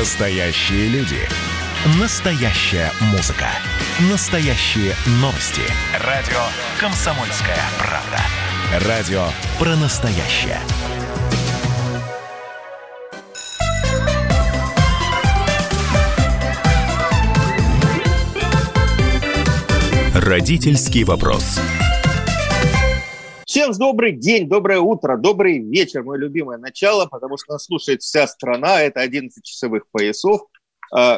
Настоящие люди. Настоящая музыка. Настоящие новости. Радио «Комсомольская правда». Радио про настоящее. Родительский вопрос. Всем добрый день, доброе утро, добрый вечер, мое любимое начало, потому что нас слушает вся страна, это 11 часовых поясов.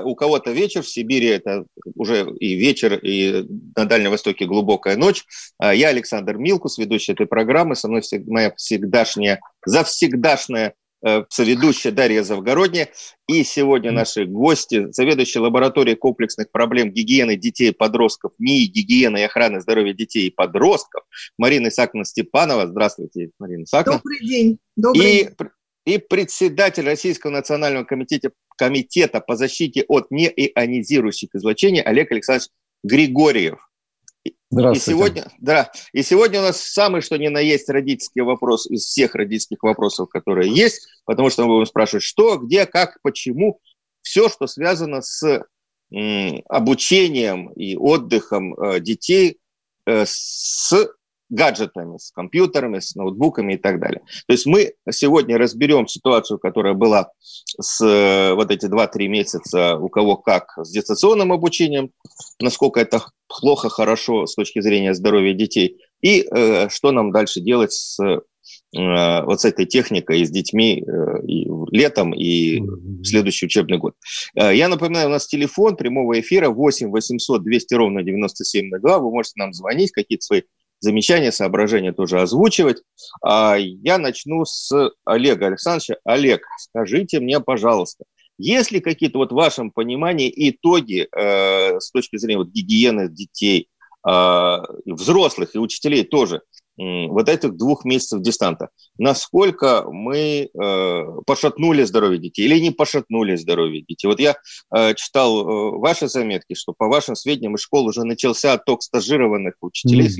У кого-то вечер, в Сибири это уже и вечер, и на Дальнем Востоке глубокая ночь. Я Александр Милкус, ведущий этой программы, со мной моя завсегдашная соведущая Дарья Завгородняя. И сегодня наши гости, заведующий лабораторией комплексных проблем гигиены детей и подростков НИИ гигиены и охраны здоровья детей и подростков Марина Исааковна Степанова. Здравствуйте, Марина Исааковна. Добрый день. И председатель Российского национального комитета по защите от неионизирующих излучений Олег Александрович Григорьев. Здравствуйте. И сегодня у нас самый что ни на есть родительский вопрос из всех родительских вопросов, которые есть, потому что мы будем спрашивать, что, где, как, почему, все, что связано с обучением и отдыхом детей с гаджетами, с компьютерами, с ноутбуками и так далее. То есть мы сегодня разберем ситуацию, которая была с вот эти 2-3 месяца у кого как с дистанционным обучением, насколько это плохо, хорошо с точки зрения здоровья детей, и что нам дальше делать с этой техникой, с детьми и летом, и в следующий учебный год. Я напоминаю, у нас телефон прямого эфира 8 800 200 ровно 9702. Вы можете нам звонить, какие-то свои замечания, соображения тоже озвучивать. Я начну с Олега Александровича. Олег, скажите мне, пожалуйста, есть ли какие-то вот в вашем понимании итоги с точки зрения вот гигиены детей, взрослых и учителей тоже, вот этих 2 месяцев дистанта? Насколько мы пошатнули здоровье детей или не пошатнули здоровье детей? Вот я читал ваши заметки, что по вашим сведениям из школ уже начался отток стажированных учителей,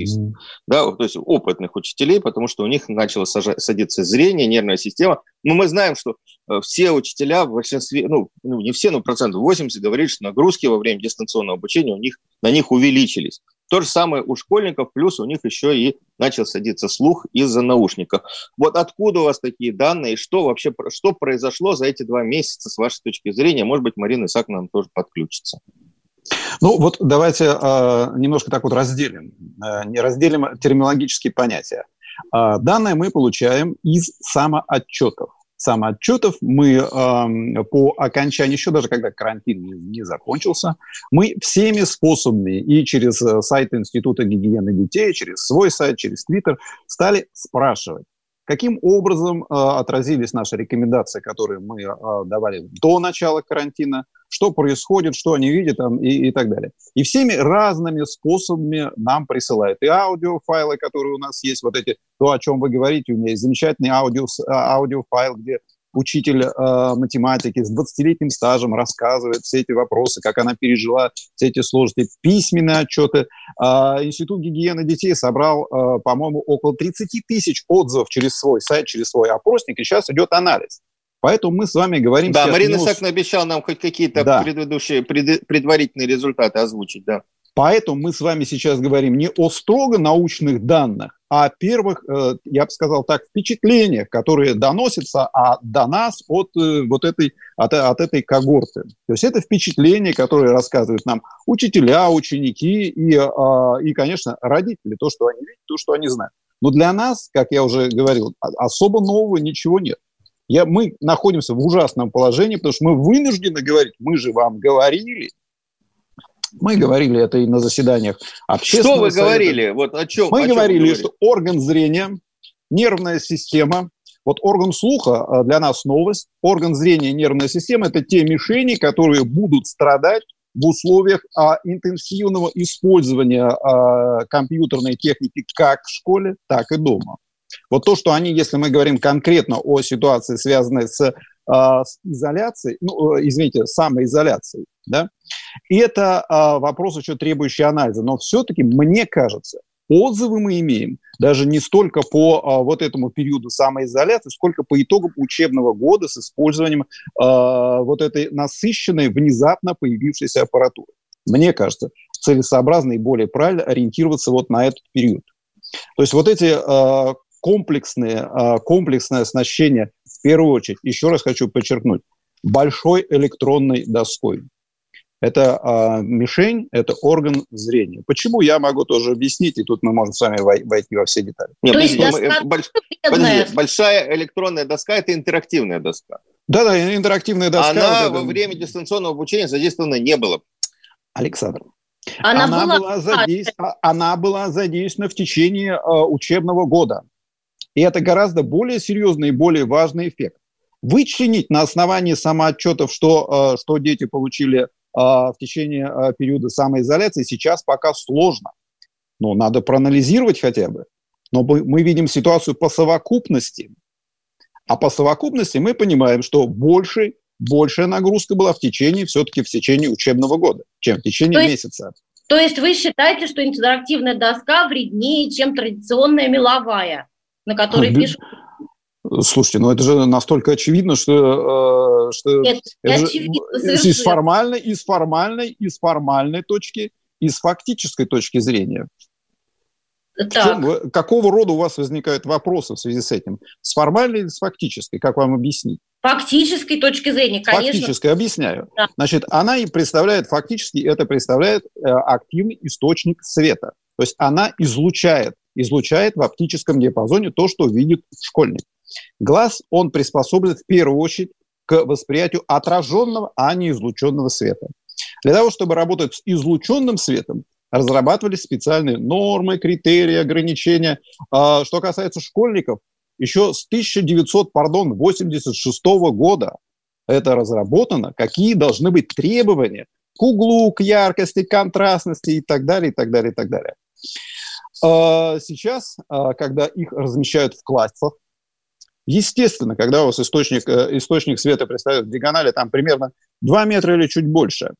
да, то есть опытных учителей, потому что у них начало садиться зрение, нервная система. Но мы знаем, что все учителя в большинстве, ну не все, но 80% говорили, что нагрузки во время дистанционного обучения на них увеличились. То же самое у школьников, плюс у них еще и начал садиться слух из-за наушников. Вот откуда у вас такие данные, и что произошло за эти 2 месяца с вашей точки зрения? Может быть, Марина Исааковна нам тоже подключится. Ну вот давайте немножко так вот разделим терминологические понятия. Данные мы получаем из самоотчетов. Самоотчетов мы по окончании, еще даже когда карантин не закончился, мы всеми способами и через сайт Института гигиены детей, через свой сайт, через Twitter стали спрашивать, каким образом отразились наши рекомендации, которые мы давали до начала карантина, что происходит, что они видят там, и так далее. И всеми разными способами нам присылают и аудиофайлы, которые у нас есть, вот эти, то, о чем вы говорите, у меня есть замечательный аудиофайл, где учитель математики с 20-летним стажем рассказывает все эти вопросы, как она пережила все эти сложности, письменные отчеты. Институт гигиены детей собрал, по-моему, около 30 000 отзывов через свой сайт, через свой опросник, и сейчас идет анализ. Поэтому мы с вами говорим... Да, Марина Исааковна обещала нам хоть какие-то предыдущие предварительные результаты озвучить, да. Поэтому мы с вами сейчас говорим не о строго научных данных, а о первых, я бы сказал так, впечатлениях, которые доносятся до нас от этой когорты. То есть это впечатления, которые рассказывают нам учителя, ученики и, конечно, родители, то, что они видят, то, что они знают. Но для нас, как я уже говорил, особо нового ничего нет. Мы находимся в ужасном положении, потому что мы вынуждены говорить, мы же вам говорили. Мы говорили это и на заседаниях общественного совета. Что вы говорили? Вот о чем? Мы говорили, что орган зрения, нервная система, вот орган слуха для нас новость, орган зрения и нервная система – это те мишени, которые будут страдать в условиях интенсивного использования компьютерной техники как в школе, так и дома. Вот то, что они, если мы говорим конкретно о ситуации, связанной с изоляцией, самоизоляцией, да, это вопрос еще требующий анализа. Но все-таки мне кажется, Отзывы мы имеем даже не столько по вот этому периоду самоизоляции, сколько по итогам учебного года с использованием вот этой насыщенной, внезапно появившейся аппаратуры. Мне кажется, целесообразно и более правильно ориентироваться вот на этот период. То есть вот эти комплексное оснащение, в первую очередь, еще раз хочу подчеркнуть, большой электронной доской. Это мишень, это орган зрения. Почему, я могу тоже объяснить, и тут мы можем с вами войти во все детали. Нет, большая электронная доска – это интерактивная доска. Да, интерактивная доска. Она во время дистанционного обучения задействована не была. Александр, она была задействована в течение учебного года. И это гораздо более серьезный и более важный эффект. Вычленить на основании самоотчетов, что дети получили в течение периода самоизоляции, сейчас пока сложно. Но надо проанализировать хотя бы. Но мы видим ситуацию по совокупности. А по совокупности мы понимаем, что большая нагрузка была в течение учебного года, чем в течение месяца. То есть вы считаете, что интерактивная доска вреднее, чем традиционная меловая, на которой пишут? Слушайте, это же настолько очевидно, что нет, это очевидно, же из формальной точки, из фактической точки зрения. Какого рода у вас возникают вопросы в связи с этим? С формальной или с фактической? Как вам объяснить? Фактической точки зрения, конечно. Фактической, объясняю. Да. Значит, она и представляет, фактически это представляет активный источник света. То есть она излучает в оптическом диапазоне то, что видит школьник. Глаз, он приспособлен в первую очередь к восприятию отраженного, а не излученного света. Для того, чтобы работать с излученным светом, разрабатывались специальные нормы, критерии, ограничения. Что касается школьников, еще с 1986 года это разработано, какие должны быть требования к углу, к яркости, к контрастности и так далее, и так далее, и так далее. Сейчас, когда их размещают в классах, естественно, когда у вас источник света представляет в диагонали, там примерно 2 метра или чуть больше,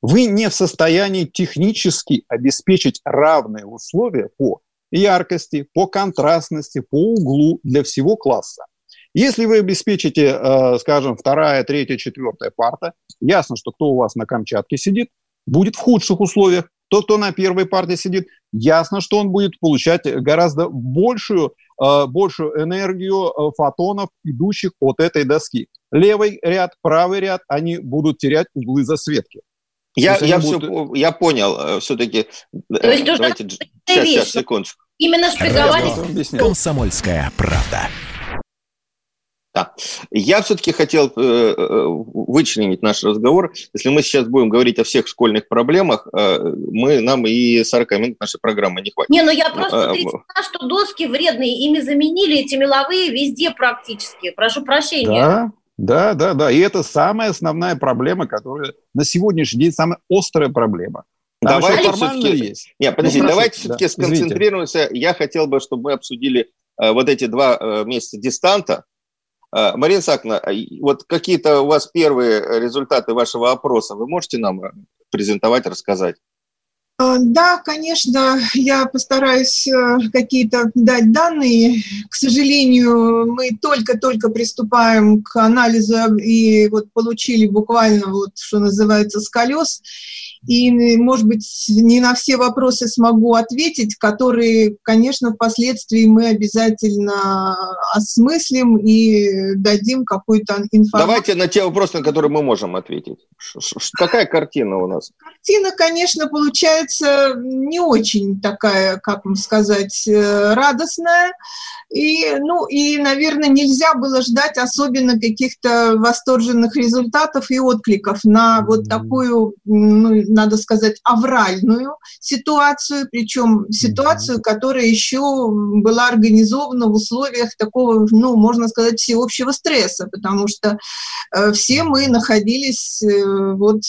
вы не в состоянии технически обеспечить равные условия по яркости, по контрастности, по углу для всего класса. Если вы обеспечите, скажем, 2, 3, 4 парта, ясно, что кто у вас на Камчатке сидит, будет в худших условиях. Тот, кто на первой парте сидит, ясно, что он будет получать гораздо большую энергию фотонов, идущих от этой доски. Левый ряд, правый ряд, они будут терять углы засветки. Я понял, все-таки. Давайте, сейчас, секундочку. Именно шпиговались. Комсомольская правда. Да. Я все-таки хотел вычленить наш разговор. Если мы сейчас будем говорить о всех школьных проблемах, нам и 40 минут нашей программы не хватит. Я просто перечисла, что доски вредные, ими заменили эти меловые везде практически. Прошу прощения. Да. И это самая основная проблема, которая на сегодняшний день самая острая проблема. Давайте все-таки сконцентрируемся. Извините. Я хотел бы, чтобы мы обсудили вот эти 2 месяца дистанта. Марина Исааковна, вот какие-то у вас первые результаты вашего опроса вы можете нам презентовать, рассказать? Да, конечно, я постараюсь какие-то дать данные. К сожалению, мы только-только приступаем к анализу и получили буквально, что называется, с колес. И, может быть, не на все вопросы смогу ответить, которые, конечно, впоследствии мы обязательно осмыслим и дадим какую-то информацию. Давайте на те вопросы, на которые мы можем ответить. Какая картина у нас? Картина, конечно, получается не очень такая, как вам сказать, радостная. И, наверное, нельзя было ждать особенно каких-то восторженных результатов и откликов на такую, надо сказать, авральную ситуацию, причем ситуацию, которая еще была организована в условиях такого, можно сказать, всеобщего стресса, потому что все мы находились под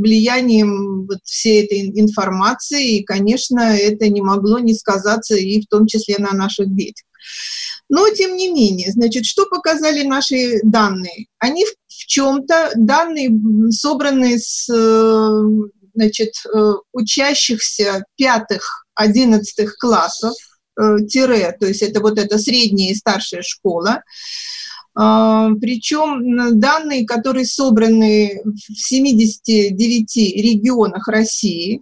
влиянием всей этой информации, и, конечно, это не могло не сказаться и в том числе на наших детях. Но, тем не менее, что показали наши данные? Они в чем-то, данные собранные с значит, учащихся 5-11 классов, то есть это вот эта средняя и старшая школа. Причем данные, которые собраны в 79 регионах России,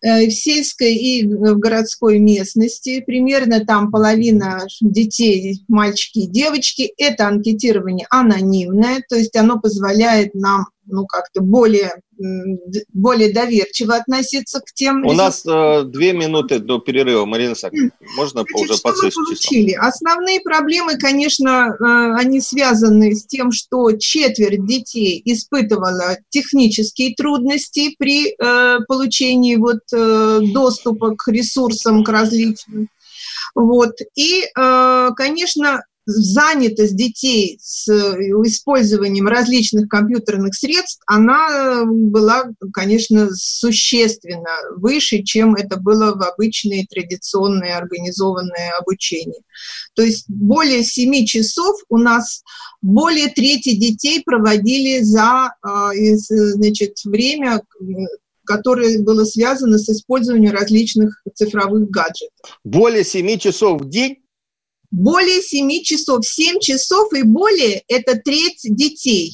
в сельской и в городской местности, примерно там половина детей, мальчики и девочки, это анкетирование анонимное, то есть оно позволяет нам как-то более доверчиво относиться к тем... У нас 2 минуты до перерыва, Марина Исааковна, можно уже подсесть числом? Основные проблемы, конечно, они связаны с тем, что 1/4 детей испытывала технические трудности при получении доступа к ресурсам, к различным. И, конечно, занятость детей с использованием различных компьютерных средств, она была, конечно, существенно выше, чем это было в обычные традиционные организованные обучения. То есть более 7 часов у нас более трети детей проводили за время, которое было связано с использованием различных цифровых гаджетов. Более 7 часов в день? Более 7 часов, 7 часов и более – это треть детей.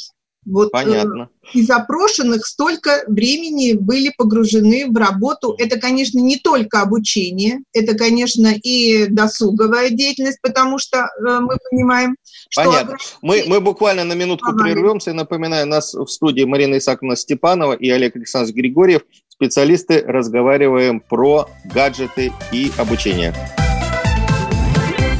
Понятно. Из опрошенных столько времени были погружены в работу. Это, конечно, не только обучение, это, конечно, и досуговая деятельность, потому что мы понимаем, что... Понятно. Мы буквально на минутку прервемся. И напоминаю, нас в студии Марина Исааковна Степанова и Олег Александрович Григорьев. Специалисты, разговариваем про гаджеты и обучение.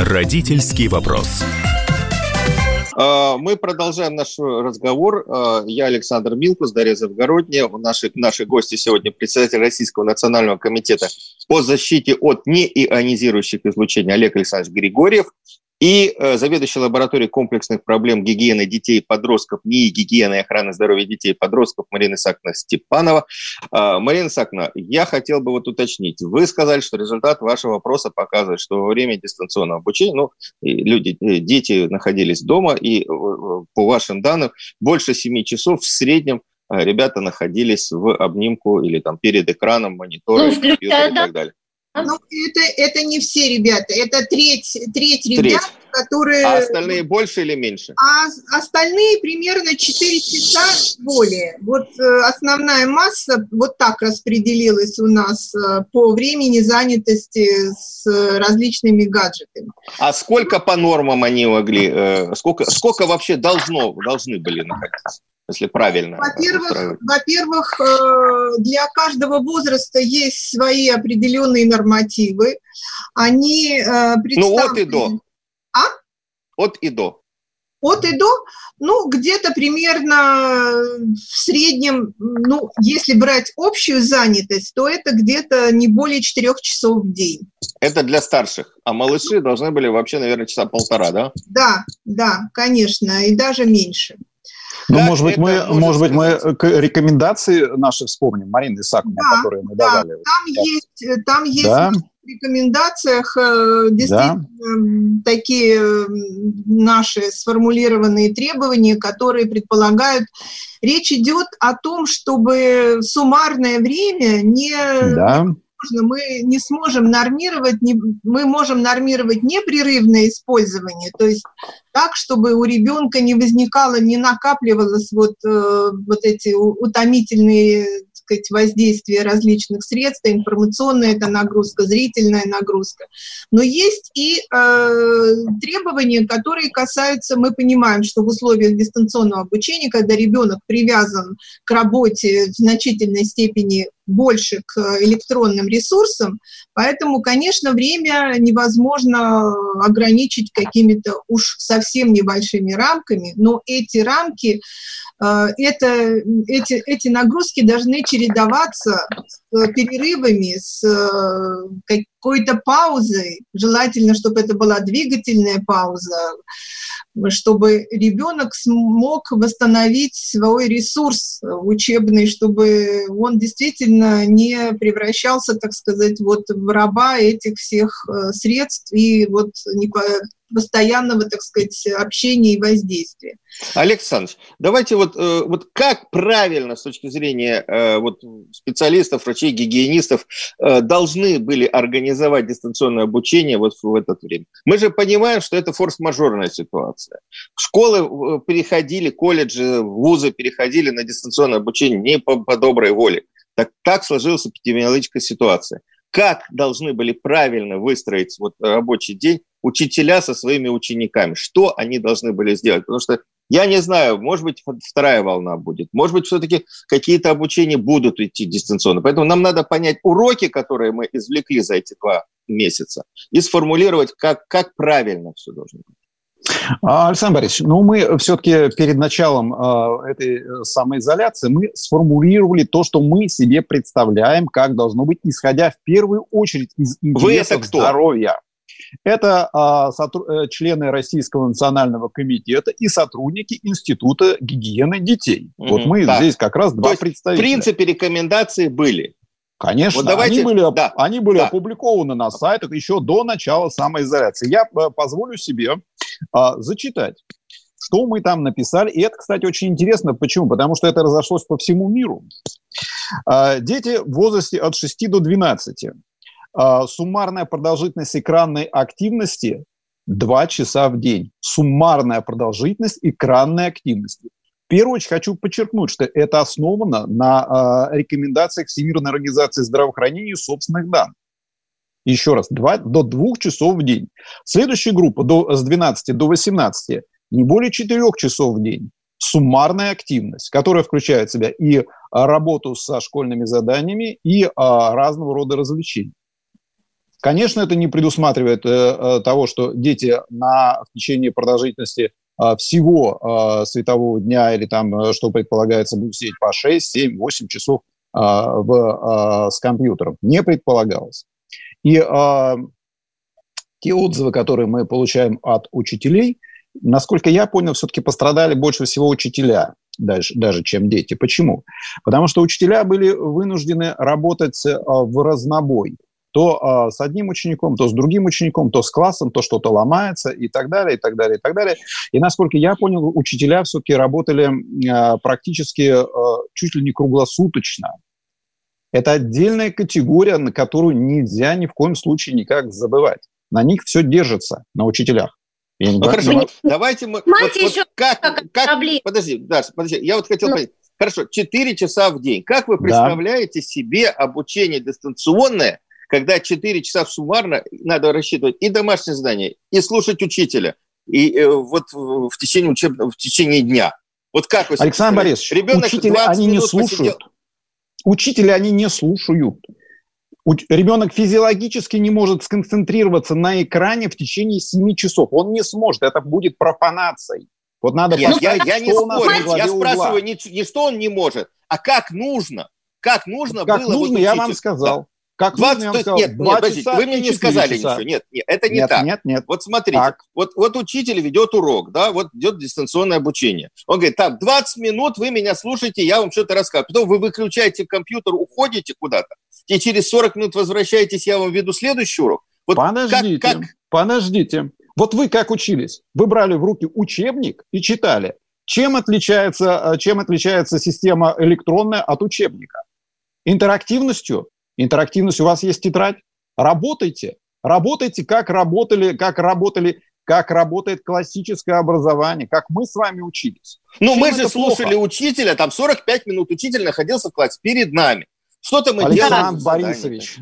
Родительский вопрос. Мы продолжаем наш разговор. Я Александр Милкус, Дарья Завгородняя. Наши гости сегодня председатель Российского национального комитета по защите от неионизирующих излучений Олег Александрович Григорьев и заведующий лабораторией комплексных проблем гигиены детей и подростков НИИ гигиены и охраны здоровья детей и подростков Марина Исааковна Степанова. Марина Исааковна, я хотел бы уточнить. Вы сказали, что результат вашего опроса показывает, что во время дистанционного обучения дети находились дома, и по вашим данным больше 7 часов в среднем ребята находились в обнимку или там перед экраном, монитором, компьютером и так далее. Это не все ребята, это треть ребят, которые... А остальные больше или меньше? А остальные примерно 4 часа более. Основная масса так распределилась у нас по времени занятости с различными гаджетами. А сколько по нормам они могли, сколько вообще должны были находиться? Если правильно. Во-первых, для каждого возраста есть свои определенные нормативы. Они представлены... от и до. А? От и до? Где-то примерно в среднем, если брать общую занятость, то это где-то не более 4 часов в день. Это для старших, а малыши должны были вообще, наверное, часа 1,5, да? Да, конечно, и даже меньше. Может быть, мы рекомендации наши вспомним, Марина Исааковна, которые мы давали. Там есть в рекомендациях действительно такие наши сформулированные требования, которые предполагают... Речь идет о том, чтобы суммарное время мы не сможем нормировать, мы можем нормировать непрерывное использование, то есть так, чтобы у ребенка не возникало, не накапливалось вот эти утомительные сказать, воздействие различных средств, информационная это нагрузка, зрительная нагрузка. Но есть и требования, которые касаются, мы понимаем, что в условиях дистанционного обучения, когда ребенок привязан к работе в значительной степени больше к электронным ресурсам, поэтому, конечно, время невозможно ограничить какими-то уж совсем небольшими рамками, но эти рамки, эти нагрузки должны чередоваться с перерывами, с какой-то паузой, желательно, чтобы это была двигательная пауза, чтобы ребенок смог восстановить свой ресурс учебный, чтобы он действительно не превращался, так сказать, вот в раба этих всех средств и вот постоянного, так сказать, общения и воздействия. Александр, давайте вот как правильно с точки зрения вот специалистов, врачей, гигиенистов должны были организовать дистанционное обучение вот в это время? Мы же понимаем, что это форс-мажорная ситуация. Школы переходили, колледжи, вузы переходили на дистанционное обучение не по доброй воле. Так сложилась эпидемиологическая ситуация. Как должны были правильно выстроить вот рабочий день учителя со своими учениками? Что они должны были сделать? Потому что я не знаю, может быть, вторая волна будет, может быть, все-таки какие-то обучения будут идти дистанционно. Поэтому нам надо понять уроки, которые мы извлекли за эти 2 месяца, и сформулировать, как правильно все должно быть. Александр Борисович, мы все-таки перед началом этой самоизоляции мы сформулировали то, что мы себе представляем, как должно быть, исходя в первую очередь из интересов здоровья. Это члены Российского национального комитета и сотрудники Института гигиены детей. Вот мы здесь как раз 2 представителя. В принципе, рекомендации были. Конечно, вот давайте, они были опубликованы на сайтах еще до начала самоизоляции. Я позволю себе зачитать, что мы там написали. И это, кстати, очень интересно. Почему? Потому что это разошлось по всему миру. Дети в возрасте от 6 до 12. Суммарная продолжительность экранной активности – 2 часа в день. Суммарная продолжительность экранной активности. В первую очередь хочу подчеркнуть, что это основано на рекомендациях Всемирной организации здравоохранения и собственных данных. Еще раз, до 2 часов в день. Следующая группа с 12 до 18, не более 4 часов в день. Суммарная активность, которая включает в себя и работу со школьными заданиями, и разного рода развлечения. Конечно, это не предусматривает того, что дети в течение продолжительности всего светового дня или там, что предполагается, будут сидеть по 6, 7, 8 часов с компьютером. Не предполагалось. И те отзывы, которые мы получаем от учителей, насколько я понял, все-таки пострадали больше всего учителя, даже чем дети. Почему? Потому что учителя были вынуждены работать в разнобой. То с одним учеником, то с другим учеником, то с классом, то что-то ломается и так далее, и так далее, и так далее. И, насколько я понял, учителя все-таки работали практически чуть ли не круглосуточно. Это отдельная категория, на которую нельзя ни в коем случае никак забывать. На них все держится, на учителях. Хорошо, давайте мы... Подожди, я хотел понять. Хорошо, 4 часа в день. Как вы представляете себе обучение дистанционное, когда 4 часа суммарно надо рассчитывать и домашнее задание, и слушать учителя, и вот в течение дня? Вот как вы... Александр Борисович, учителя они не слушают. Учителя они не слушают. Ребенок физиологически не может сконцентрироваться на экране в течение 7 часов. Он не сможет, это будет профанацией. Вот надо понять, я не спорю, я спрашиваю не что он не может, а как нужно. Как нужно было... Как нужно, я вам сказал. Как 20, я вам сказал, нет, 2 часа, подождите, вы мне не сказали часа. Ничего. Нет, это не так. Нет. Вот смотрите, вот учитель ведет урок, да, вот идет дистанционное обучение. Он говорит, там, 20 минут вы меня слушаете, я вам что-то рассказываю. Потом вы выключаете компьютер, уходите куда-то, и через 40 минут возвращаетесь, я вам веду следующий урок. Вот подождите. Вот вы как учились? Вы брали в руки учебник и читали. Чем отличается система электронная от учебника? Интерактивностью. Интерактивность, у вас есть тетрадь, работайте как работали как работает классическое образование, как мы с вами учились. Ну, мы же слушали учителя, там 45 минут учитель находился в классе перед нами. Что-то мы делаем. Александр Борисович,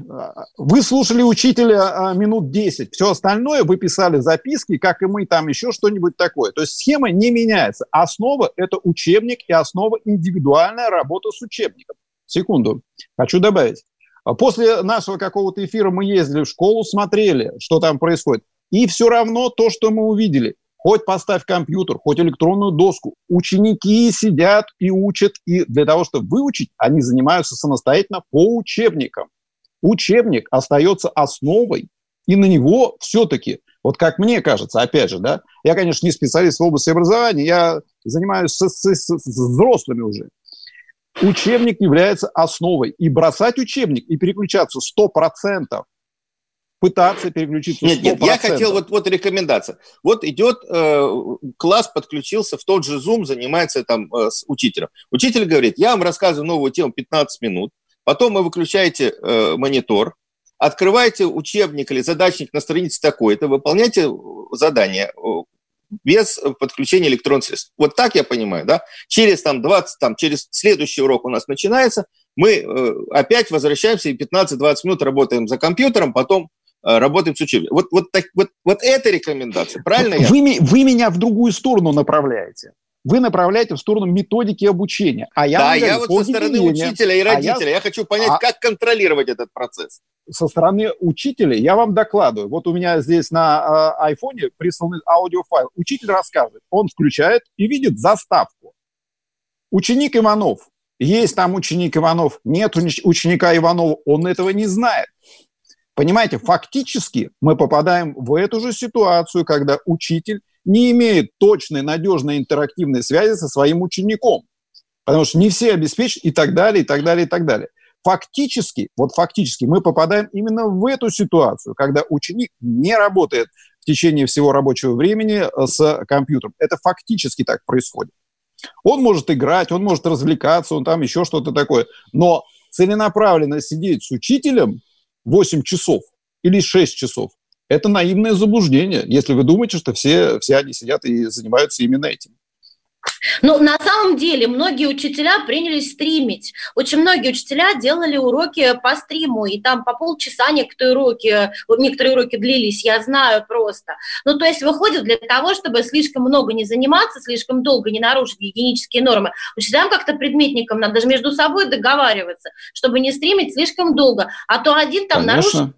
вы слушали учителя минут 10, все остальное вы писали записки, как и мы, там еще что-нибудь такое. То есть схема не меняется. Основа – это учебник, и основа – индивидуальная работа с учебником. Секунду, хочу добавить. После нашего какого-то эфира мы ездили в школу, смотрели, что там происходит. И все равно то, что мы увидели, хоть поставь компьютер, хоть электронную доску, ученики сидят и учат, и для того, чтобы выучить, они занимаются самостоятельно по учебникам. Учебник остается основой, и на него все-таки, вот как мне кажется, опять же, да, я, конечно, не специалист в области образования, я занимаюсь с взрослыми уже. Учебник является основой. И бросать учебник, и переключаться 100%, пытаться переключиться 100%. Нет, я хотел, вот рекомендация. Вот идет класс, подключился в тот же Zoom, занимается там с учителем. Учитель говорит, я вам рассказываю новую тему 15 минут, потом вы выключаете монитор, открываете учебник или задачник на странице такой-то, выполняете задание без подключения электронных средств. Вот так я понимаю, да? Через там, 20, там, через следующий урок у нас начинается, мы опять возвращаемся и 15-20 минут работаем за компьютером, потом работаем с учебником. Вот это рекомендация, правильно? Вы меня в другую сторону направляете. Вы направляете в сторону методики обучения. А я, да, я вот со стороны учителя и родителя. Я хочу понять, как контролировать этот процесс. Со стороны учителя я вам докладываю. Вот у меня здесь на айфоне прислан аудиофайл. Учитель рассказывает. Он включает и видит заставку. Ученик Иванов. Есть там ученик Иванов. Нет ученика Иванова. Он этого не знает. Понимаете, фактически мы попадаем в эту же ситуацию, когда учитель не имеет точной, надежной интерактивной связи со своим учеником, потому что не все обеспечены и так далее, и так далее, и так далее. Фактически мы попадаем именно в эту ситуацию, когда ученик не работает в течение всего рабочего времени с компьютером. Это фактически так происходит. Он может играть, он может развлекаться, он там еще что-то такое, но целенаправленно сидеть с учителем 8 часов или 6 часов, это наивное заблуждение, если вы думаете, что все они сидят и занимаются именно этим. Ну, на самом деле, многие учителя принялись стримить. Очень многие учителя делали уроки по стриму, и там по полчаса некоторые уроки длились, я знаю просто. Ну, то есть выходит, для того, чтобы слишком много не заниматься, слишком долго не нарушить гигиенические нормы, учителям как-то предметникам надо даже между собой договариваться, чтобы не стримить слишком долго, а то один там нарушит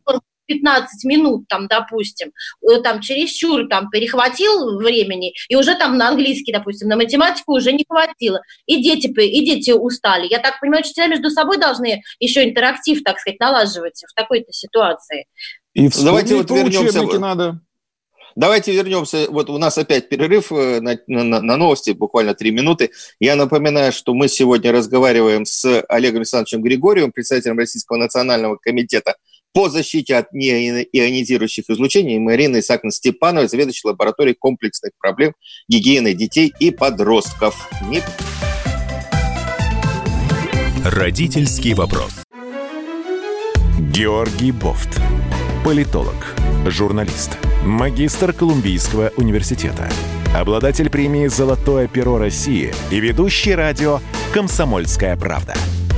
15 минут, там, допустим, там, чересчур там, перехватил времени, и уже там на английский, допустим, на математику уже не хватило. И дети устали. Я так понимаю, учителя между собой должны еще интерактив, так сказать, налаживать в такой-то ситуации. И давайте вот вернемся. Надо. Давайте вернемся. Вот у нас опять перерыв на новости, буквально 3 минуты. Я напоминаю, что мы сегодня разговариваем с Олегом Александровичем Григорьевым, председателем Российского национального комитета по защите от неионизирующих излучений, Марина Исааковна Степанова, заведующая лабораторией комплексных проблем гигиены детей и подростков. Родительский вопрос. Георгий Бовт. Политолог, журналист, магистр Колумбийского университета, обладатель премии «Золотое перо России» и ведущий радио «Комсомольская правда».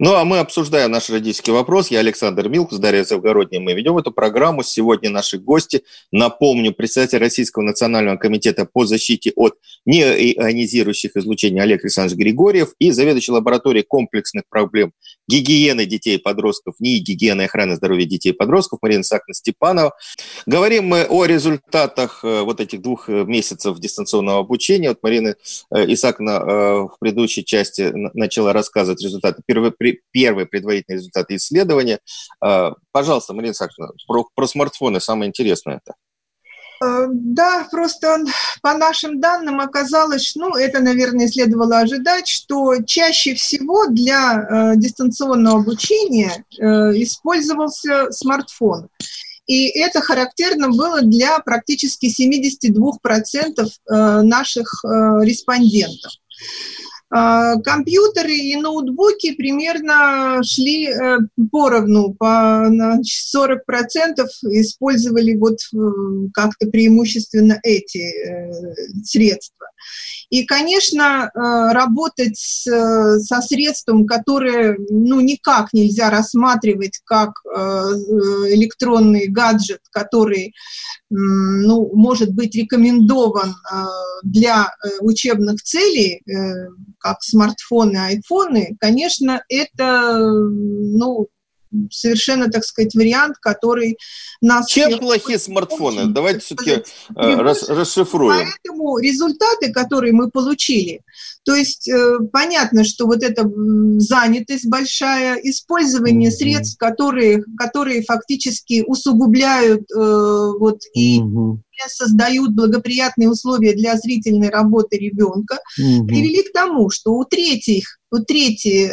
Ну, а мы обсуждаем наш родительский вопрос. Я Александр Милкус, Дарья Завгородняя. Мы ведем эту программу. Сегодня наши гости, напомню, председатель Российского национального комитета по защите от неионизирующих излучений Олег Александрович Григорьев и заведующий лабораторией комплексных проблем гигиены детей и подростков, НИИ гигиены и охраны здоровья детей и подростков Марина Исааковна Степанова. Говорим мы о результатах вот этих 2 месяцев дистанционного обучения. Вот Марина Исааковна в предыдущей части начала рассказывать результаты первые предварительные результаты исследования. Пожалуйста, Марина Исааковна, про смартфоны самое интересное это. Да, просто по нашим данным оказалось, это, наверное, следовало ожидать, что чаще всего для дистанционного обучения использовался смартфон. И это характерно было для практически 72% наших респондентов. Компьютеры и ноутбуки примерно шли поровну, по 40% использовали как-то преимущественно эти средства. И, конечно, работать со средством, которое никак нельзя рассматривать как электронный гаджет, который может быть рекомендован для учебных целей, как смартфоны, айфоны, конечно, это совершенно, вариант, который нас... Чем плохи смартфоны? Давайте все-таки расшифруем. Поэтому результаты, которые мы получили, то есть понятно, что эта занятость большая, использование средств, которые фактически усугубляют и... создают благоприятные условия для зрительной работы ребенка, привели к тому, что у трети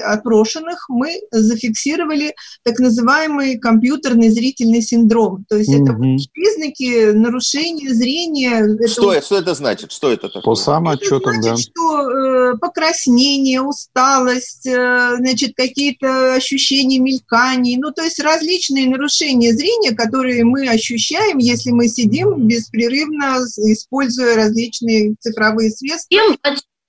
опрошенных мы зафиксировали так называемый компьютерный зрительный синдром. То есть это признаки нарушения зрения. Что это значит? Что это такое? По самоотчетам, да. Это значит, что покраснение, усталость, какие-то ощущения мельканий, то есть различные нарушения зрения, которые мы ощущаем, если мы сидим беспрерывно, используя различные цифровые средства.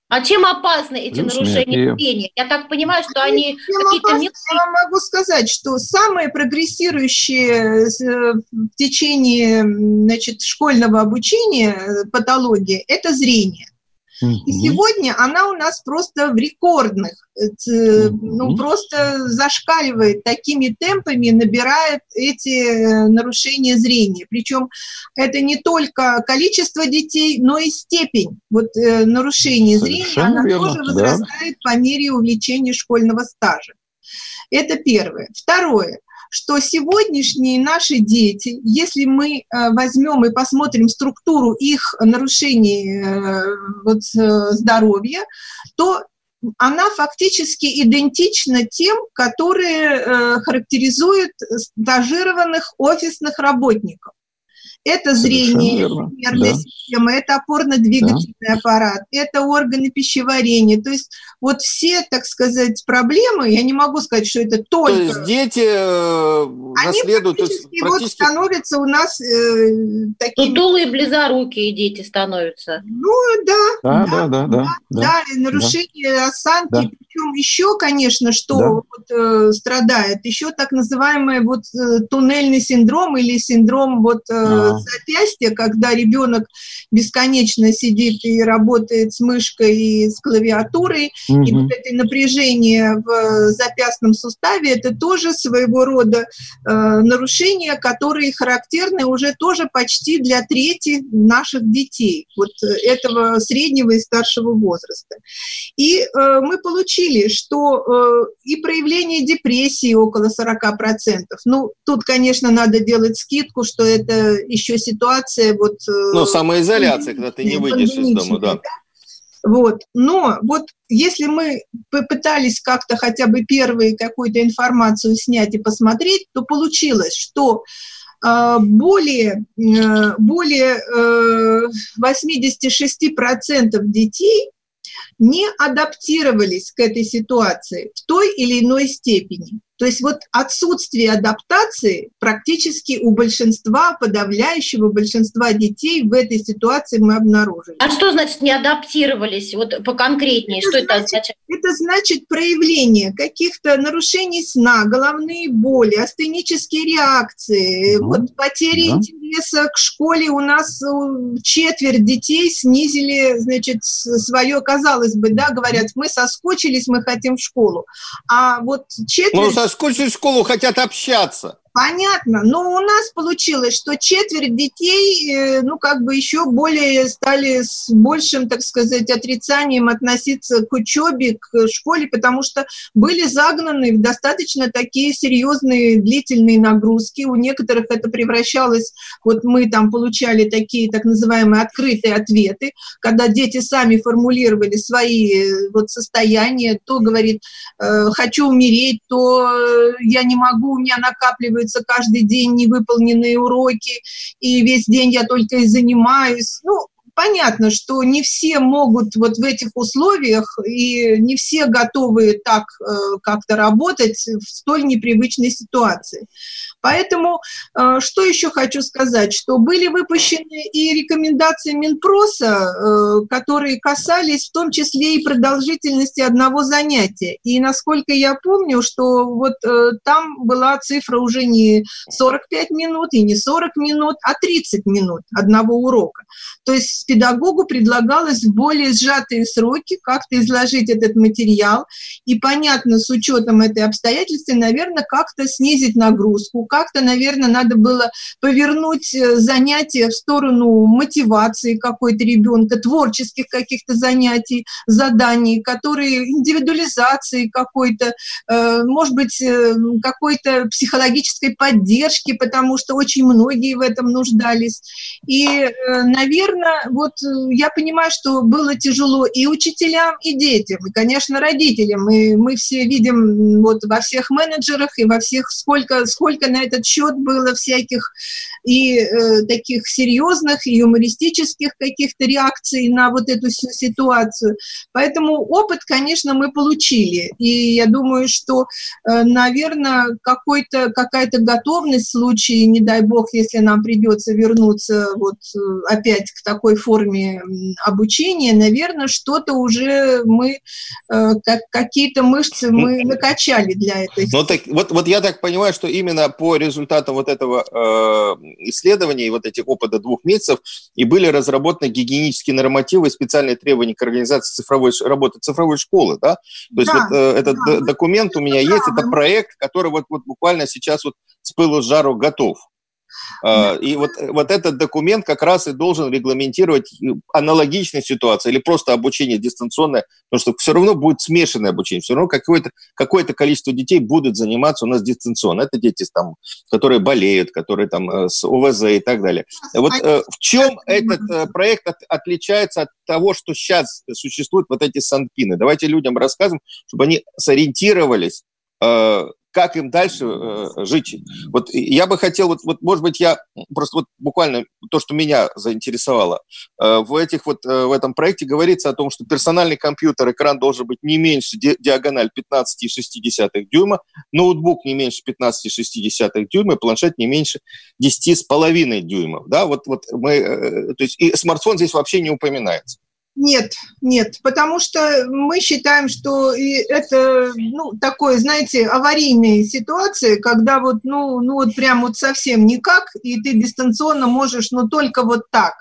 А чем опасны эти нарушения зрения? Я так понимаю, что они какие-то... Я вам могу сказать, что самые прогрессирующие в течение школьного обучения патологии — это зрение. И сегодня она у нас просто в рекордных, просто зашкаливает такими темпами, набирает эти нарушения зрения. Причем это не только количество детей, но и степень. Нарушение зрения, она тоже возрастает по мере увеличения школьного стажа. Это первое. Второе, что сегодняшние наши дети, если мы возьмем и посмотрим структуру их нарушений здоровья, то она фактически идентична тем, которые характеризуют стажированных офисных работников. Это зрение, нервная система, это опорно-двигательный аппарат, это органы пищеварения. То есть все, проблемы, я не могу сказать, что это только... То есть дети наследуют... Они практически становятся у нас такими... Тутулые, близорукие дети становятся. Нарушение осанки. Причем еще, конечно, что страдает, еще так называемый туннельный синдром или синдром запястья, когда ребенок бесконечно сидит и работает с мышкой и с клавиатурой, и это напряжение в запястном суставе, это тоже своего рода нарушения, которые характерны уже тоже почти для трети наших детей, этого среднего и старшего возраста. И мы получили, что и проявление депрессии около 40%. Тут, конечно, надо делать скидку, что это еще ситуация самоизоляция, когда ты не выйдешь из дома, да. Но если мы попытались как-то хотя бы первую какую-то информацию снять и посмотреть, то получилось, что более 86% детей не адаптировались к этой ситуации в той или иной степени. То есть отсутствие адаптации практически у подавляющего большинства детей в этой ситуации мы обнаружили. А что значит не адаптировались? Поконкретнее, это означает? Это значит проявление каких-то нарушений сна, головные боли, астенические реакции, потери интереса к школе. У нас четверть детей снизили, свое, казалось бы, говорят, мы соскучились, мы хотим в школу. А четверть... Соскучились в школу, хотят общаться. Понятно, но у нас получилось, что четверть детей, еще более стали с большим, отрицанием относиться к учебе, к школе, потому что были загнаны в достаточно такие серьезные длительные нагрузки. У некоторых это превращалось, мы получали такие так называемые открытые ответы, когда дети сами формулировали свои состояния, то говорит «хочу умереть», то «я не могу, у меня накапливается каждый день невыполненные уроки, и весь день я только и занимаюсь». Понятно, что не все могут в этих условиях, и не все готовы так как-то работать в столь непривычной ситуации. Поэтому что еще хочу сказать, что были выпущены и рекомендации Минпроса, которые касались в том числе и продолжительности одного занятия. И насколько я помню, что там была цифра уже не 45 минут и не 40 минут, а 30 минут одного урока. То есть педагогу предлагалось в более сжатые сроки как-то изложить этот материал и, понятно, с учетом этой обстоятельства, наверное, как-то снизить нагрузку, как-то, наверное, надо было повернуть занятия в сторону мотивации какой-то ребенка, творческих каких-то занятий, заданий, которые индивидуализации какой-то, может быть, какой-то психологической поддержки, потому что очень многие в этом нуждались. И, наверное, я понимаю, что было тяжело и учителям, и детям, и, конечно, родителям. И мы все видим во всех менеджерах и во всех, сколько на этот счет было всяких и таких серьезных, и юмористических каких-то реакций на эту всю ситуацию. Поэтому опыт, конечно, мы получили. И я думаю, что, наверное, какая-то готовность в случае, не дай бог, если нам придется вернуться опять к такой форме обучения, наверное, что-то уже мы, какие-то мышцы мы накачали для этого. Я так понимаю, что именно по результатам этого исследования и этих опыта 2 месяцев и были разработаны гигиенические нормативы и специальные требования к организации цифровой школы, да? То есть документ у меня есть, это проект, который буквально сейчас с пылу с жару готов. И этот документ как раз и должен регламентировать аналогичные ситуации или просто обучение дистанционное, потому что все равно будет смешанное обучение, все равно какое-то количество детей будут заниматься у нас дистанционно. Это дети, которые болеют, которые с ОВЗ и так далее. В чем этот проект отличается от того, что сейчас существуют эти санпины? Давайте людям рассказываем, чтобы они сориентировались, как им дальше жить. Я бы хотел, может быть, я просто буквально то, что меня заинтересовало, в этом проекте говорится о том, что персональный компьютер, экран должен быть не меньше диагональ 15,6 дюйма, ноутбук не меньше 15,6 дюйма, планшет не меньше 10,5 дюймов. Да? И смартфон здесь вообще не упоминается. Нет, потому что мы считаем, что это, такое, знаете, аварийные ситуации, когда совсем никак, и ты дистанционно можешь, но только так.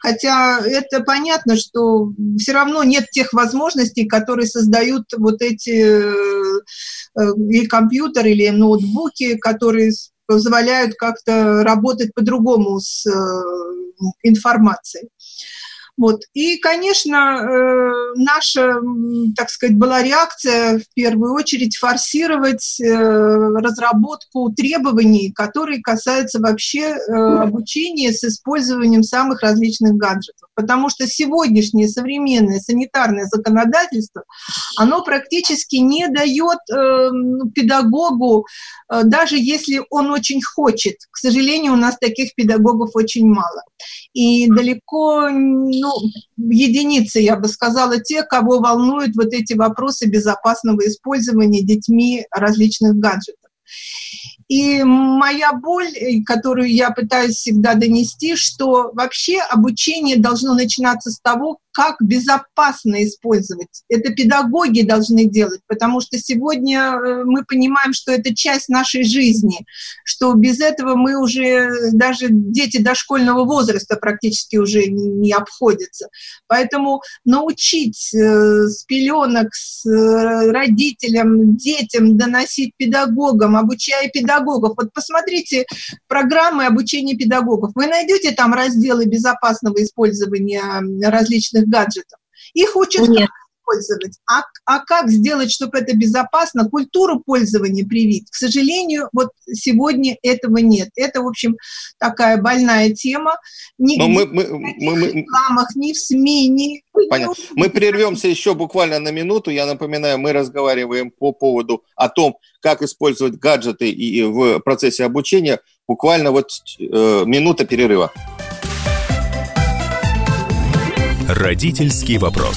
Хотя это понятно, что все равно нет тех возможностей, которые создают эти и компьютеры, или ноутбуки, которые позволяют как-то работать по-другому с информацией. И, конечно, наша, была реакция в первую очередь форсировать разработку требований, которые касаются вообще обучения с использованием самых различных гаджетов. Потому что сегодняшнее современное санитарное законодательство, оно практически не дает педагогу, даже если он очень хочет. К сожалению, у нас таких педагогов очень мало. И далеко, единицы, я бы сказала, те, кого волнуют эти вопросы безопасного использования детьми различных гаджетов. И моя боль, которую я пытаюсь всегда донести, что вообще обучение должно начинаться с того, как безопасно использовать. Это педагоги должны делать, потому что сегодня мы понимаем, что это часть нашей жизни, что без этого мы уже, даже дети дошкольного возраста практически уже не обходятся. Поэтому научить с пеленок, с родителям, детям, доносить педагогам, обучая педагогам, педагогов. Вот посмотрите программы обучения педагогов. Вы найдете там разделы безопасного использования различных гаджетов. Их учат использовать. А как сделать, чтобы это безопасно? Культуру пользования привить. К сожалению, вот сегодня этого нет. Это, в общем, такая больная тема. Нигде в рекламах, ни в СМИ, ни... Понятно. Мы прервемся еще буквально на минуту. Я напоминаю, мы разговариваем по поводу о том, как использовать гаджеты и в процессе обучения. Буквально вот минута перерыва. Родительский вопрос.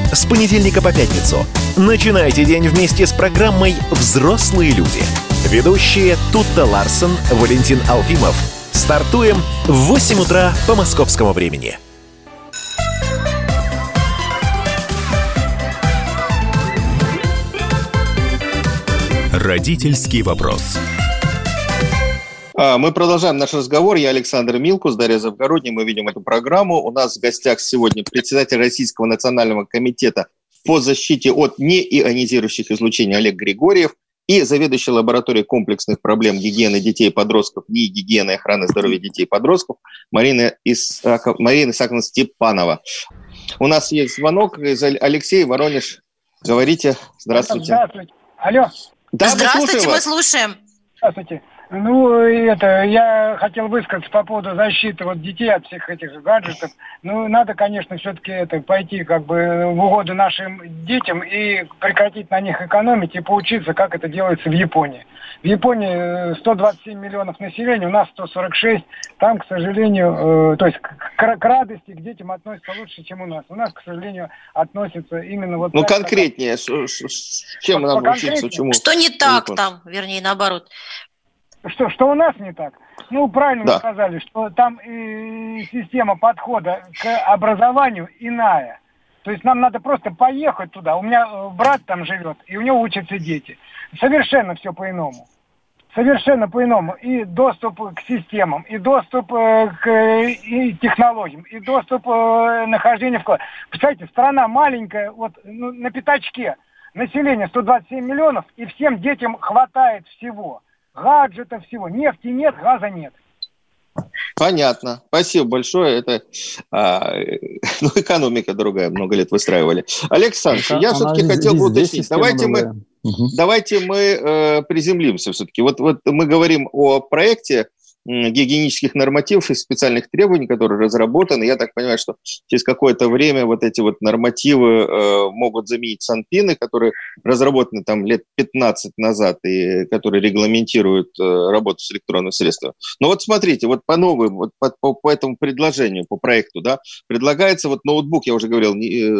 С понедельника по пятницу. Начинайте день вместе с программой «Взрослые люди». Ведущие Тутта Ларсон, Валентин Алфимов. Стартуем в 8 утра по московскому времени. Родительский вопрос. Мы продолжаем наш разговор. Я Александр Милкус, Дарья Завгородняя. Мы видим эту программу. У нас в гостях сегодня председатель Российского национального комитета по защите от неионизирующих излучений Олег Григорьев и заведующий лабораторией комплексных проблем гигиены детей и подростков НИИ гигиены и охраны здоровья детей и подростков Марина Исааковна Степанова. У нас есть звонок из Алексея, Воронеж. Говорите. Здравствуйте. Здравствуйте. Алло. Да, здравствуйте, мы слушаем. Здравствуйте. Я хотел высказаться по поводу защиты детей от всех этих гаджетов. Надо, конечно, все-таки пойти в угоду нашим детям и прекратить на них экономить и поучиться, как это делается в Японии. В Японии 127 миллионов населения, у нас 146. Там, к сожалению, к радости к детям относятся лучше, чем у нас. У нас, к сожалению, относятся именно вот... конкретнее, чем нам учиться, чему? Что не так там, вернее, наоборот. Что у нас не так? Правильно вы сказали, что там и система подхода к образованию иная. То есть нам надо просто поехать туда. У меня брат там живет, и у него учатся дети. Совершенно все по-иному. Совершенно по-иному. И доступ к системам, и доступ к технологиям, и доступ к нахождению в классе. Представляете, страна маленькая, на пятачке. Население 127 миллионов, и всем детям хватает всего. Гаджетов всего. Нефти нет, газа нет. Понятно. Спасибо большое. Это экономика другая. Много лет выстраивали. Александр, я все-таки хотел бы уточнить. Давайте мы приземлимся все-таки. Вот мы говорим о проекте гигиенических нормативов и специальных требований, которые разработаны. Я так понимаю, что через какое-то время эти нормативы могут заменить санпины, которые разработаны там лет 15 назад и которые регламентируют работу с электронными средствами. Но смотрите, по новым, по этому предложению, по проекту, предлагается ноутбук, я уже говорил,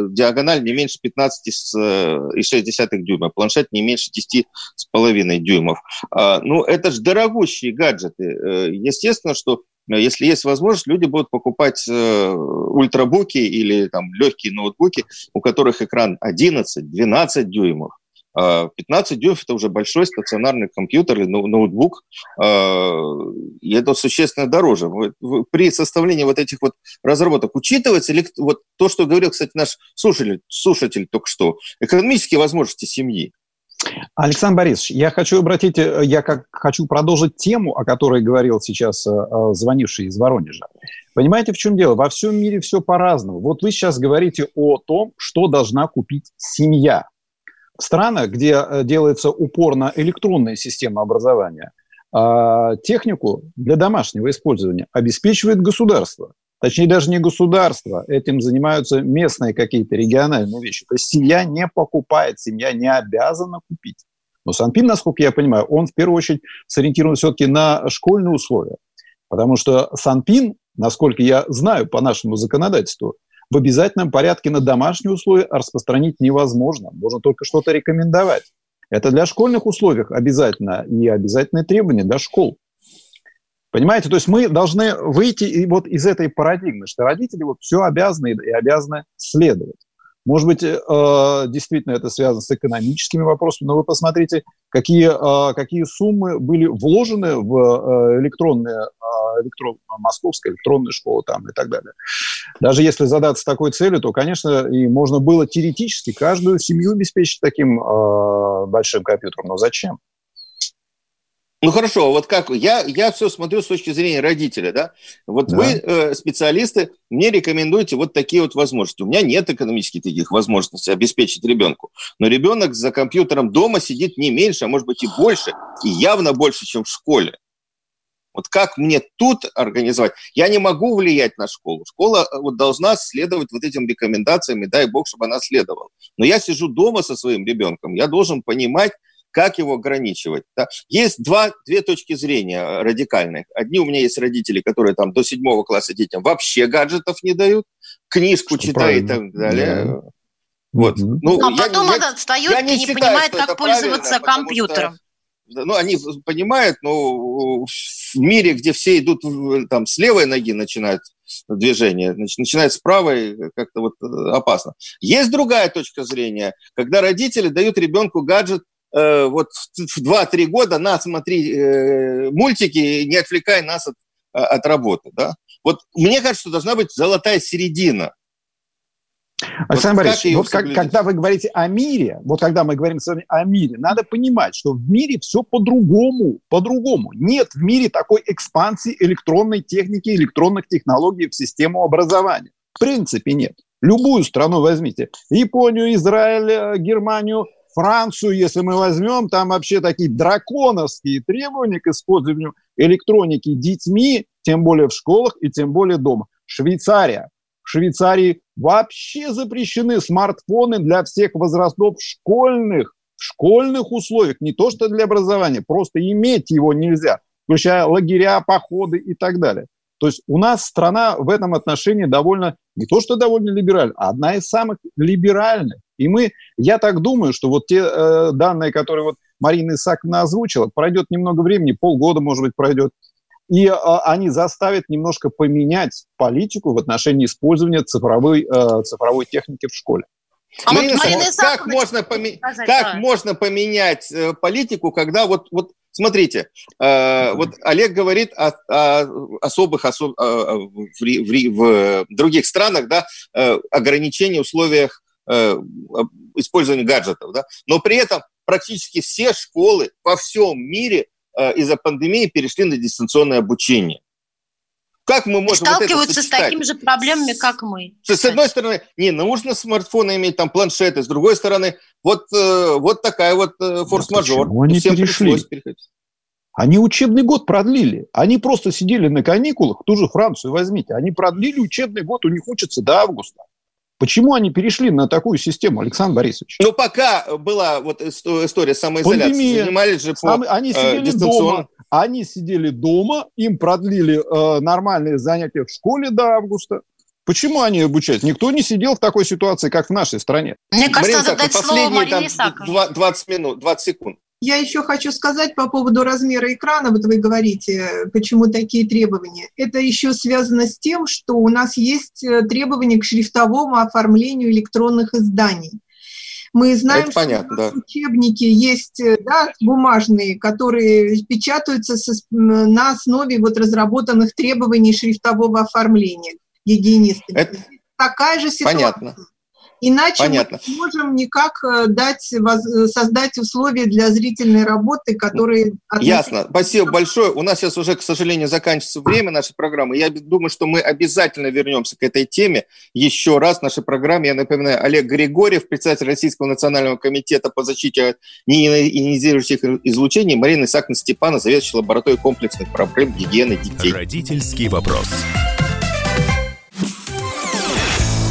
диагональ не меньше 15,6 дюйма, планшет не меньше 10,5 дюймов. Это же дорогущие гаджеты. Естественно, что если есть возможность, люди будут покупать ультрабуки или легкие ноутбуки, у которых экран 11-12 дюймов. 15 дюймов – это уже большой стационарный компьютер или ноутбук, и это существенно дороже. При составлении этих разработок учитывается ли то, что говорил, кстати, наш слушатель только что, экономические возможности семьи? Александр Борисович, я хочу продолжить тему, о которой говорил сейчас звонивший из Воронежа. Понимаете, в чем дело? Во всем мире все по-разному. Вы сейчас говорите о том, что должна купить семья. В странах, где делается упор на электронные системы образования, технику для домашнего использования обеспечивает государство. Точнее, даже не государство, этим занимаются местные какие-то региональные вещи. То есть семья не покупает, семья не обязана купить. Но санпин, насколько я понимаю, он в первую очередь сориентирован все-таки на школьные условия. Потому что санпин, насколько я знаю по нашему законодательству, в обязательном порядке на домашние условия распространить невозможно. Можно только что-то рекомендовать. Это для школьных условий обязательно и обязательные требования для школ. Понимаете? То есть мы должны выйти вот из этой парадигмы, что родители вот все обязаны и обязаны следовать. Может быть, действительно это связано с экономическими вопросами, но вы посмотрите, какие суммы были вложены в Московская электронная школа там, и так далее. Даже если задаться такой целью, то, конечно, и можно было теоретически каждую семью обеспечить таким большим компьютером, но зачем? Ну хорошо, вот как я все смотрю с точки зрения родителя, да? Вот да. Вы, специалисты, мне рекомендуете вот такие вот возможности. У меня нет экономически таких возможностей обеспечить ребенку. Но ребенок за компьютером дома сидит не меньше, а может быть и больше, и явно больше, чем в школе. Вот как мне тут организовать? Я не могу влиять на школу. Школа вот должна следовать вот этим рекомендациям, и дай бог, чтобы она следовала. Но я сижу дома со своим ребенком, я должен понимать, как его ограничивать. Да? Есть две точки зрения радикальных. Одни у меня есть родители, которые там до 7 класса детям вообще гаджетов не дают, книжку читают и так далее. Да. Вот. Ну, а потом он отстает и не понимает, как пользоваться компьютером. Что, они понимают, но в мире, где все идут там, с левой ноги начинают движение, начинает с правой, как-то вот опасно. Есть другая точка зрения, когда родители дают ребенку гаджет вот в 2-3 года на, смотри мультики, не отвлекай нас от работы. Да? Вот мне кажется, что должна быть золотая середина. Александр Борисович, когда вы говорите о мире, когда мы говорим с вами о мире, надо понимать, что в мире все по-другому. Нет в мире такой экспансии электронной техники, электронных технологий в систему образования. В принципе, нет. Любую страну возьмите. Японию, Израиль, Германию, Францию, если мы возьмем, там вообще такие драконовские требования к использованию электроники детьми, тем более в школах и тем более дома. Швейцария. В Швейцарии вообще запрещены смартфоны для всех возрастов в школьных условиях. Не то что для образования, просто иметь его нельзя, включая лагеря, походы и так далее. То есть у нас страна в этом отношении довольно, не то что довольно либеральная, а одна из самых либеральных. И я так думаю, что вот те данные, которые вот Марина Исааковна озвучила, пройдет немного времени, полгода, может быть, пройдет, и они заставят немножко поменять политику в отношении использования цифровой техники в школе. А можно поменять политику, когда вот смотрите, вот Олег говорит в других странах, да, ограничения в условиях использования гаджетов, да, но при этом практически все школы во всем мире из-за пандемии перешли на дистанционное обучение. Как мы можем сталкиваются вот это сочетать? С такими же проблемами, как мы. С одной стороны, не нужно смартфоны иметь, там планшеты, с другой стороны, вот такая вот форс-мажор. Они всем пришлось переходить. Они учебный год продлили. Они просто сидели на каникулах, ту же Францию возьмите. Они продлили учебный год, у них учатся до августа. Почему они перешли на такую систему, Александр Борисович? Ну, пока была вот история самоизоляции, пандемия, занимались же они сидели дома. Они сидели дома, им продлили нормальные занятия в школе до августа. Почему они обучают? Никто не сидел в такой ситуации, как в нашей стране. Мне кажется, надо дать слово Марине Исааковне. 20 секунд. Я еще хочу сказать по поводу размера экрана. Вот вы говорите, почему такие требования. Это еще связано с тем, что у нас есть требования к шрифтовому оформлению электронных изданий. Мы знаем, это понятно, что у нас учебники есть, да, бумажные, которые печатаются на основе вот разработанных требований шрифтового оформления гигиенистами. Это такая же ситуация. Понятно. Иначе мы не можем никак создать условия для зрительной работы, которые... Ясно. Спасибо большое. У нас сейчас уже, к сожалению, заканчивается время нашей программы. Я думаю, что мы обязательно вернемся к этой теме еще раз в нашей программе. Я напоминаю, Олег Григорьев, председатель Российского национального комитета по защите от неионизирующих излучений, Марина Исааковна Степанова, заведующая лабораторией комплексных проблем гигиены детей. Родительский вопрос.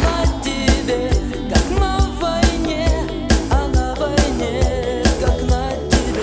На тебе, как на войне, а на войне, как на тебе.